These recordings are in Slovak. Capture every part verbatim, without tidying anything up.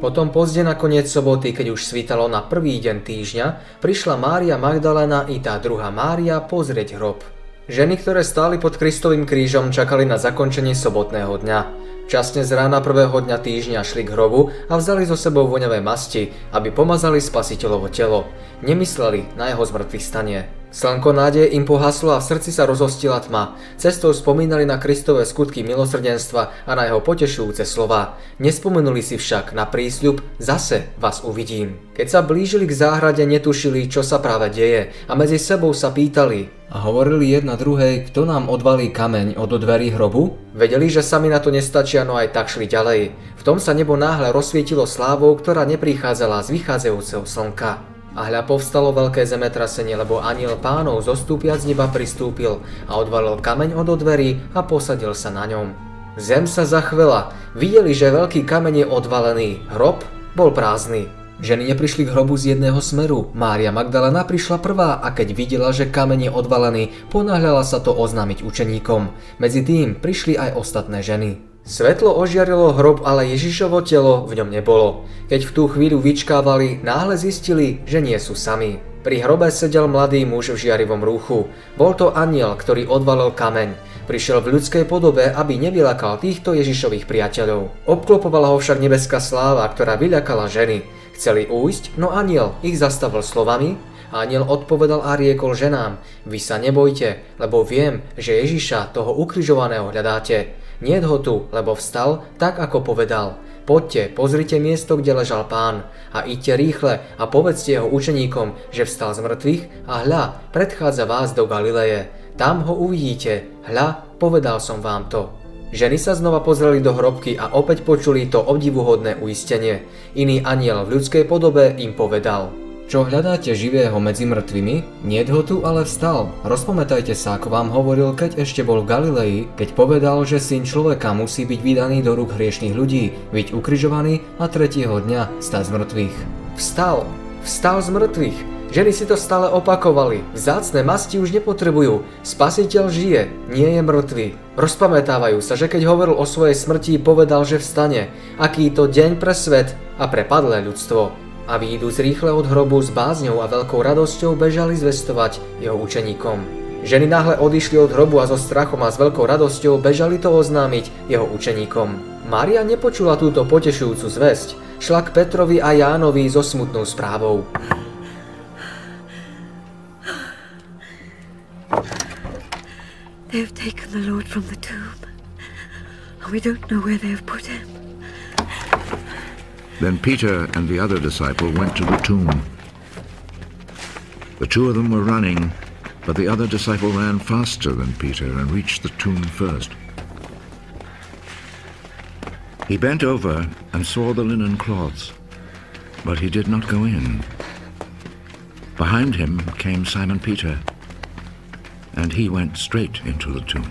Potom pozde na koniec soboty, keď už svítalo na prvý deň týždňa, prišla Mária Magdaléna i tá druhá Mária pozrieť hrob. Ženy, ktoré stáli pod Kristovým krížom, čakali na zakončenie sobotného dňa. Časne z rána prvého dňa týždňa šli k hrobu a vzali so sebou voňavé masti, aby pomazali Spasiteľovo telo. Nemysleli na jeho zmŕtvychvstanie. Slnko nádeje im pohaslo a v srdci sa rozhostila tma. Cestou spomínali na Kristové skutky milosrdenstva a na jeho potešujúce slová. Nespomenuli si však na prísľub "Zase vás uvidím". Keď sa blížili k záhrade, netušili, čo sa práve deje, a medzi sebou sa pýtali a hovorili jedna druhej, kto nám odvalí kameň od dverí hrobu? Vedeli, že sami na to nestačia, no aj tak šli ďalej. V tom sa nebo náhle rozsvietilo slávou, ktorá neprichádzala z vychádzajúceho slnka. A hľa, povstalo veľké zemetrasenie, lebo anjel Pánov zostúpiac z neba pristúpil a odvalil kameň od dverí a posadil sa na ňom. Zem sa zachvela, videli, že veľký kameň je odvalený, hrob bol prázdny. Ženy neprišli k hrobu z jedného smeru, Mária Magdaléna prišla prvá a keď videla, že kameň je odvalený, ponáhľala sa to oznámiť učeníkom. Medzi tým prišli aj ostatné ženy. Svetlo ožiarilo hrob, ale Ježišovo telo v ňom nebolo. Keď v tú chvíľu vyčkávali, náhle zistili, že nie sú sami. Pri hrobe sedel mladý muž v žiarivom rúchu. Bol to anjel, ktorý odvalil kameň. Prišiel v ľudskej podobe, aby nevyľakal týchto Ježišových priateľov. Obklopovala ho však nebeská sláva, ktorá vyľakala ženy. Chceli újsť, no anjel ich zastavil slovami. Anjel odpovedal a riekol ženám: "Vy sa nebojte, lebo viem, že Ježiša, toho ukrižovaného, hľadáte. Niet ho tu, lebo vstal, tak ako povedal. Poďte, pozrite miesto, kde ležal Pán, a idte rýchle a povedzte jeho učeníkom, že vstal z mŕtvych a hľa, predchádza vás do Galileje. Tam ho uvidíte, hľa, povedal som vám to." Ženy sa znova pozreli do hrobky a opäť počuli to obdivuhodné uistenie. Iný anjel v ľudskej podobe im povedal: "Čo hľadáte živého medzi mŕtvými? Niet ho tu, ale vstal. Rozpamätajte sa, ako vám hovoril, keď ešte bol v Galilei, keď povedal, že Syn človeka musí byť vydaný do rúk hriešných ľudí, byť ukrižovaný a tretieho dňa stať z mŕtvych." Vstal! Vstal z mŕtvych! Ženy si to stále opakovali. Vzácne masti už nepotrebujú. Spasiteľ žije, nie je mŕtvy. Rozpamätávajú sa, že keď hovoril o svojej smrti, povedal, že vstane. Aký to deň pre svet a pre padlé ľudstvo. A výjdúc rýchle od hrobu, s bázňou a veľkou radosťou bežali zvestovať jeho učeníkom. Ženy náhle odišli od hrobu a so strachom a s veľkou radosťou bežali to oznámiť jeho učeníkom. Mária nepočula túto potešujúcu zvesť, šla k Petrovi a Jánovi so smutnou správou. They've taken the Lord from the tomb, and we don't know where they've put him. Then Peter and the other disciple went to the tomb. The two of them were running, but the other disciple ran faster than Peter and reached the tomb first. He bent over and saw the linen cloths, but he did not go in. Behind him came Simon Peter, and he went straight into the tomb.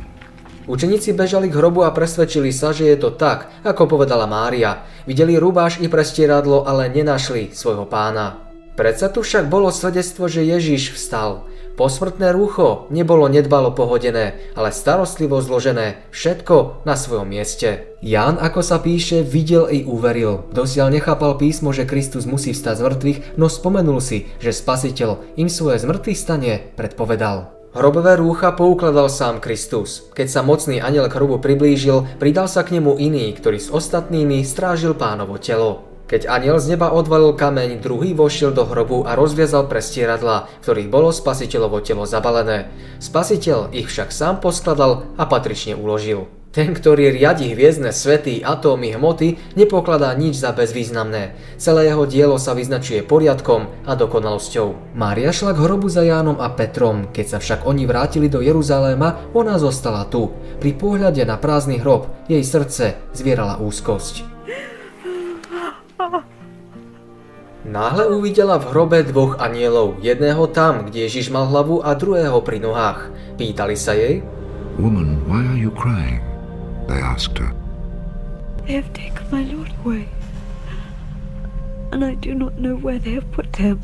Učeníci bežali k hrobu a presvedčili sa, že je to tak, ako povedala Mária. Videli rubáš i prestieradlo, ale nenašli svojho Pána. Predsa tu však bolo svedectvo, že Ježiš vstal. Posmrtné rúcho nebolo nedbalo pohodené, ale starostlivo zložené, všetko na svojom mieste. Ján, ako sa píše, videl i uveril. Dosiaľ nechápal písmo, že Kristus musí vstať z mŕtvych, no spomenul si, že Spasiteľ im svoje zmŕtvychvstanie predpovedal. Hrobové rúcha poukladal sám Kristus. Keď sa mocný anjel k hrobu priblížil, pridal sa k nemu iný, ktorý s ostatnými strážil Pánovo telo. Keď anjel z neba odvalil kameň, druhý vošiel do hrobu a rozviazal prestieradlá, v ktorých bolo Spasiteľovo telo zabalené. Spasiteľ ich však sám poskladal a patrične uložil. Ten, ktorý riadi hviezdne svety, atómy, hmoty, nepokladá nič za bezvýznamné. Celé jeho dielo sa vyznačuje poriadkom a dokonalosťou. Mária šla k hrobu za Jánom a Petrom. Keď sa však oni vrátili do Jeruzaléma, ona zostala tu. Pri pohľade na prázdny hrob jej srdce zvierala úzkosť. Náhle uvidela v hrobe dvoch anielov, jedného tam, kde Ježiš mal hlavu, a druhého pri nohách. Pýtali sa jej: "Woman, why are you crying?" they asked her. "They have taken my Lord away, and I do not know where they have put him."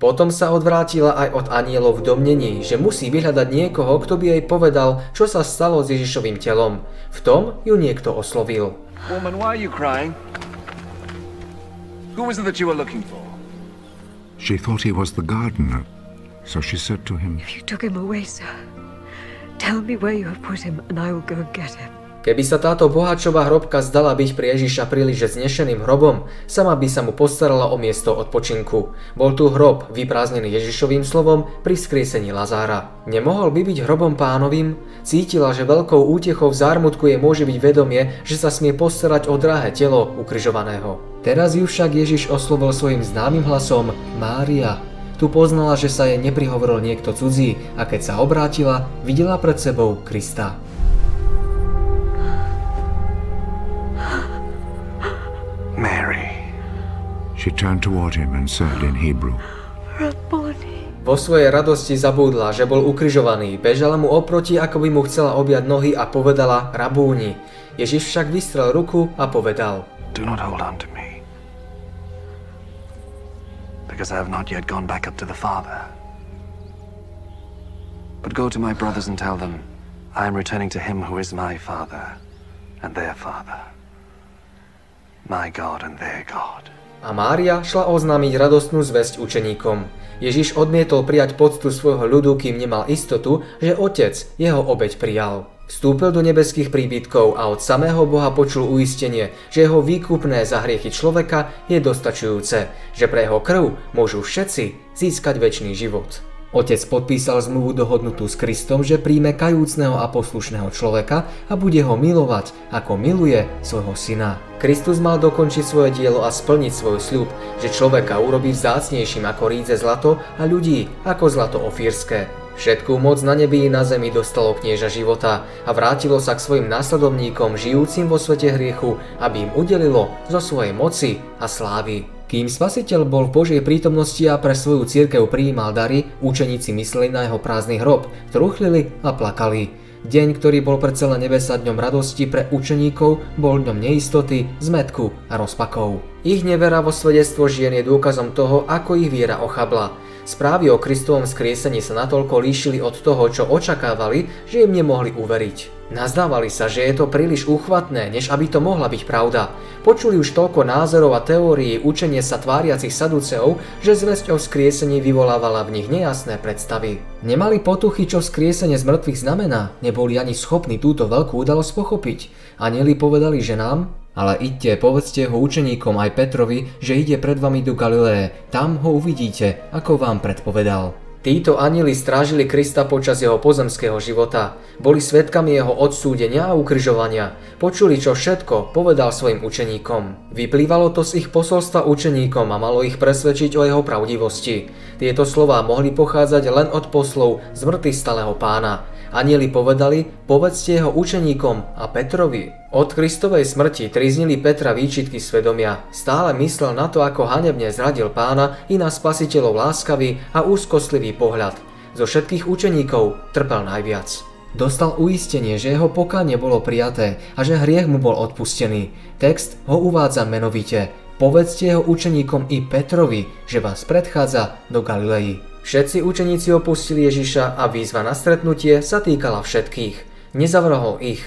Potom sa odvrátila aj od anjelov v domnení, že musí vyhľadať niekoho, kto by jej povedal, čo sa stalo s Ježišovým telom. V tom ju niekto oslovil. "Woman, why are you crying?" Who was it that you were looking for? She thought he was the gardener, so she said to him, If you took him away, sir, tell me where you have put him and I will go and get him. Keby sa táto boháčová hrobka zdala byť pre Ježiša príliš znešeným hrobom, sama by sa mu postarala o miesto odpočinku. Bol tu hrob, vyprázdnený Ježišovým slovom pri vzkriesení Lazára. Nemohol by byť hrobom Pánovým? Cítila, že veľkou útechou v zármutku jej môže byť vedomie, že sa smie postarať o drahé telo ukrižovaného. Teraz ju však Ježiš oslovil svojim známym hlasom Mária. Tu poznala, že sa jej neprihovoril niekto cudzí a keď sa obrátila, videla pred sebou Krista. She turned toward him and said in Hebrew, Vo svojej radosti zabudla, že bol ukrižovaný, bežala mu oproti, ako by mu chcela objať nohy a povedala Rabúni. Ježiš však vystrel ruku a povedal, Do not hold on to me, because I have not yet gone back up to the Father. But go to my brothers and tell them, I am returning to him who is my Father and their Father, my God and their God. A Mária šla oznámiť radostnú zvesť učeníkom. Ježiš odmietol prijať poctu svojho ľudu, kým nemal istotu, že Otec jeho obeť prijal. Vstúpil do nebeských príbytkov a od samého Boha počul uistenie, že jeho výkupné za hriechy človeka je dostačujúce, že pre jeho krv môžu všetci získať večný život. Otec podpísal zmluvu dohodnutú s Kristom, že príjme kajúcneho a poslušného človeka a bude ho milovať, ako miluje svojho syna. Kristus mal dokončiť svoje dielo a splniť svoj sľub, že človeka urobí vzácnejším ako rídze zlato a ľudí ako zlato ofírske. Všetkú moc na nebi i na zemi dostalo knieža života a vrátilo sa k svojim následovníkom žijúcim vo svete hriechu, aby im udelilo zo svojej moci a slávy. Kým Spasiteľ bol v Božej prítomnosti a pre svoju cirkev prijímal dary, učeníci mysleli na jeho prázdny hrob, truchlili a plakali. Deň, ktorý bol pre celé nebesa dňom radosti pre učeníkov, bol dňom neistoty, zmätku a rozpakov. Ich nevera vo svedectvo žien je dôkazom toho, ako ich viera ochabla. Správy o Kristovom skriesení sa natoľko líšili od toho, čo očakávali, že im nemohli uveriť. Nazdávali sa, že je to príliš úchvatné, než aby to mohla byť pravda. Počuli už toľko názorov a teórií učenie sa tváriacich saduceov, že zvesť o vzkriesení vyvolávala v nich nejasné predstavy. Nemali potuchy, čo vzkriesenie z mŕtvych znamená, neboli ani schopní túto veľkú udalosť pochopiť. Anjeli povedali ženám, ale idte, povedzte ho učeníkom aj Petrovi, že ide pred vami do Galileje, tam ho uvidíte, ako vám predpovedal. Títo anjeli strážili Krista počas jeho pozemského života, boli svedkami jeho odsúdenia a ukrižovania, počuli, čo všetko povedal svojim učeníkom. Vyplývalo to z ich posolstva učeníkom a malo ich presvedčiť o jeho pravdivosti. Tieto slová mohli pochádzať len od poslov zmŕtvychvstalého Pána. Anjeli povedali, povedzte jeho učeníkom a Petrovi. Od Kristovej smrti triznili Petra výčitky svedomia. Stále myslel na to, ako hanebne zradil Pána i na Spasiteľov láskavý a úzkostlivý pohľad. Zo všetkých učeníkov trpel najviac. Dostal uistenie, že jeho pokánie bolo prijaté a že hriech mu bol odpustený. Text ho uvádza menovite. Povedzte jeho učeníkom i Petrovi, že vás predchádza do Galilei. Všetci učeníci opustili Ježiša a výzva na stretnutie sa týkala všetkých. Nezavrhol ich.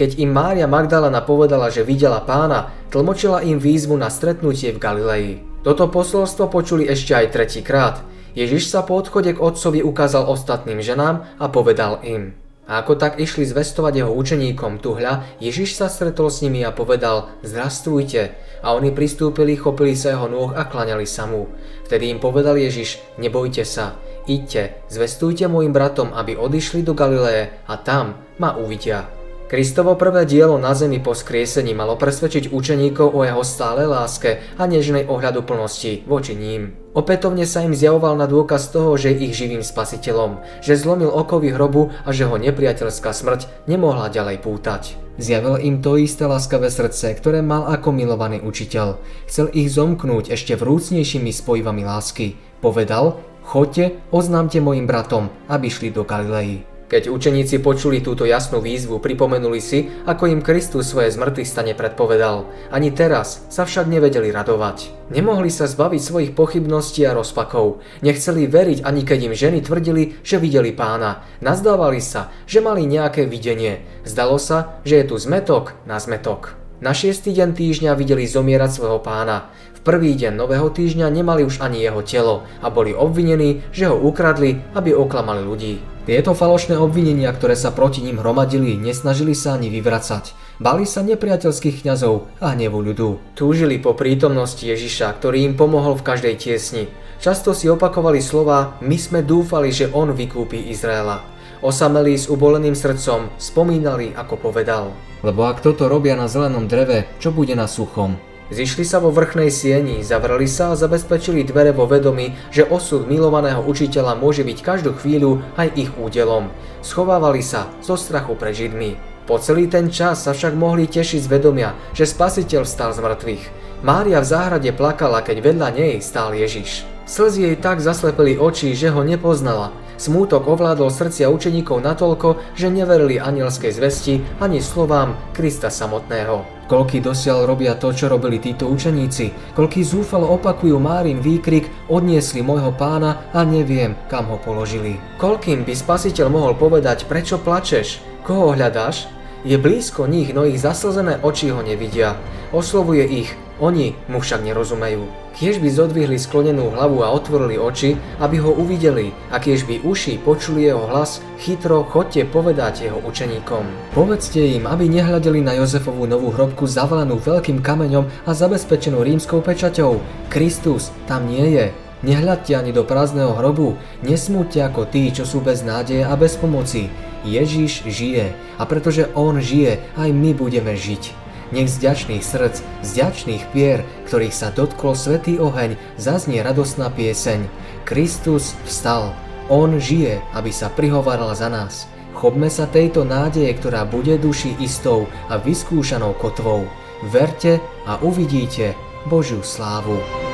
Keď im Mária Magdaléna povedala, že videla Pána, tlmočila im výzvu na stretnutie v Galilei. Toto posolstvo počuli ešte aj tretíkrát. Ježiš sa po odchode k Otcovi ukázal ostatným ženám a povedal im. A ako tak išli zvestovať jeho učeníkom tuhľa, Ježiš sa stretol s nimi a povedal Zdravstvujte. A oni pristúpili, chopili sa jeho nôh a klaňali sa mu. Vtedy im povedal Ježiš, nebojte sa, idte, zvestujte mojim bratom, aby odišli do Galileje a tam ma uvidia. Kristovo prvé dielo na zemi po skriesení malo presvedčiť učeníkov o jeho stálej láske a nežnej ohľaduplnosti voči ním. Opätovne sa im zjavoval na dôkaz toho, že je ich živým spasiteľom, že zlomil okovy hrobu a že ho nepriateľská smrť nemohla ďalej pútať. Zjavil im to isté láskavé srdce, ktoré mal ako milovaný učiteľ. Chcel ich zomknúť ešte vrúcnejšími spojivami lásky. Povedal, choďte, oznámte mojim bratom, aby šli do Galilei. Keď učeníci počuli túto jasnú výzvu, pripomenuli si, ako im Kristus svoje zmŕtvychvstanie predpovedal. Ani teraz sa však nevedeli radovať. Nemohli sa zbaviť svojich pochybností a rozpakov. Nechceli veriť, ani keď im ženy tvrdili, že videli Pána. Nazdávali sa, že mali nejaké videnie. Zdalo sa, že je tu zmätok na zmätok. Na šiestý deň týždňa videli zomierať svojho pána. V prvý deň nového týždňa nemali už ani jeho telo a boli obvinení, že ho ukradli, aby oklamali ľudí. Tieto falošné obvinenia, ktoré sa proti ním hromadili, nesnažili sa ani vyvracať. Bali sa nepriateľských kňazov a hnevu ľudu. Túžili po prítomnosti Ježiša, ktorý im pomohol v každej tiesni. Často si opakovali slová: my sme dúfali, že on vykúpi Izraela. Osamelí s uboleným srdcom spomínali, ako povedal: lebo ak toto robia na zelenom dreve, čo bude na suchom? Zišli sa vo vrchnej sieni, zavreli sa a zabezpečili dvere vo vedomí, že osud milovaného učiteľa môže byť každú chvíľu aj ich údelom. Schovávali sa zo strachu pred Židmi. Po celý ten čas sa však mohli tešiť z vedomia, že Spasiteľ vstal z mŕtvych. Mária v záhrade plakala, keď vedľa nej stál Ježiš. Slzy jej tak zaslepili oči, že ho nepoznala. Smútok ovládol srdcia učeníkov natoľko, že neverili anielskej zvesti ani slovám Krista samotného. Koľkí dosiaľ robia to, čo robili títo učeníci, koľkí zúfalo opakujú Márin výkrik: odniesli môjho pána a neviem, kam ho položili. Koľkým by Spasiteľ mohol povedať: prečo plačeš? Koho hľadáš? Je blízko nich, no ich zaslzené oči ho nevidia. Oslovuje ich, oni mu však nerozumejú. Kiež by zodvihli sklonenú hlavu a otvorili oči, aby ho uvideli, a kiež by uši počuli jeho hlas: chytro chodte povedať jeho učeníkom. Povedzte im, aby nehľadeli na Jozefovú novú hrobku zavalanú veľkým kameňom a zabezpečenú rímskou pečaťou. Kristus tam nie je. Nehľadte ani do prázdneho hrobu, nesmúďte ako tí, čo sú bez nádeje a bez pomoci. Ježiš žije, a pretože on žije, aj my budeme žiť. Nech z vďačných srdc, z vďačných pier, ktorých sa dotkol svätý oheň, zaznie radosná pieseň: Kristus vstal, on žije, aby sa prihováral za nás. Chopme sa tejto nádeje, ktorá bude duši istou a vyskúšanou kotvou. Verte a uvidíte Božiu slávu.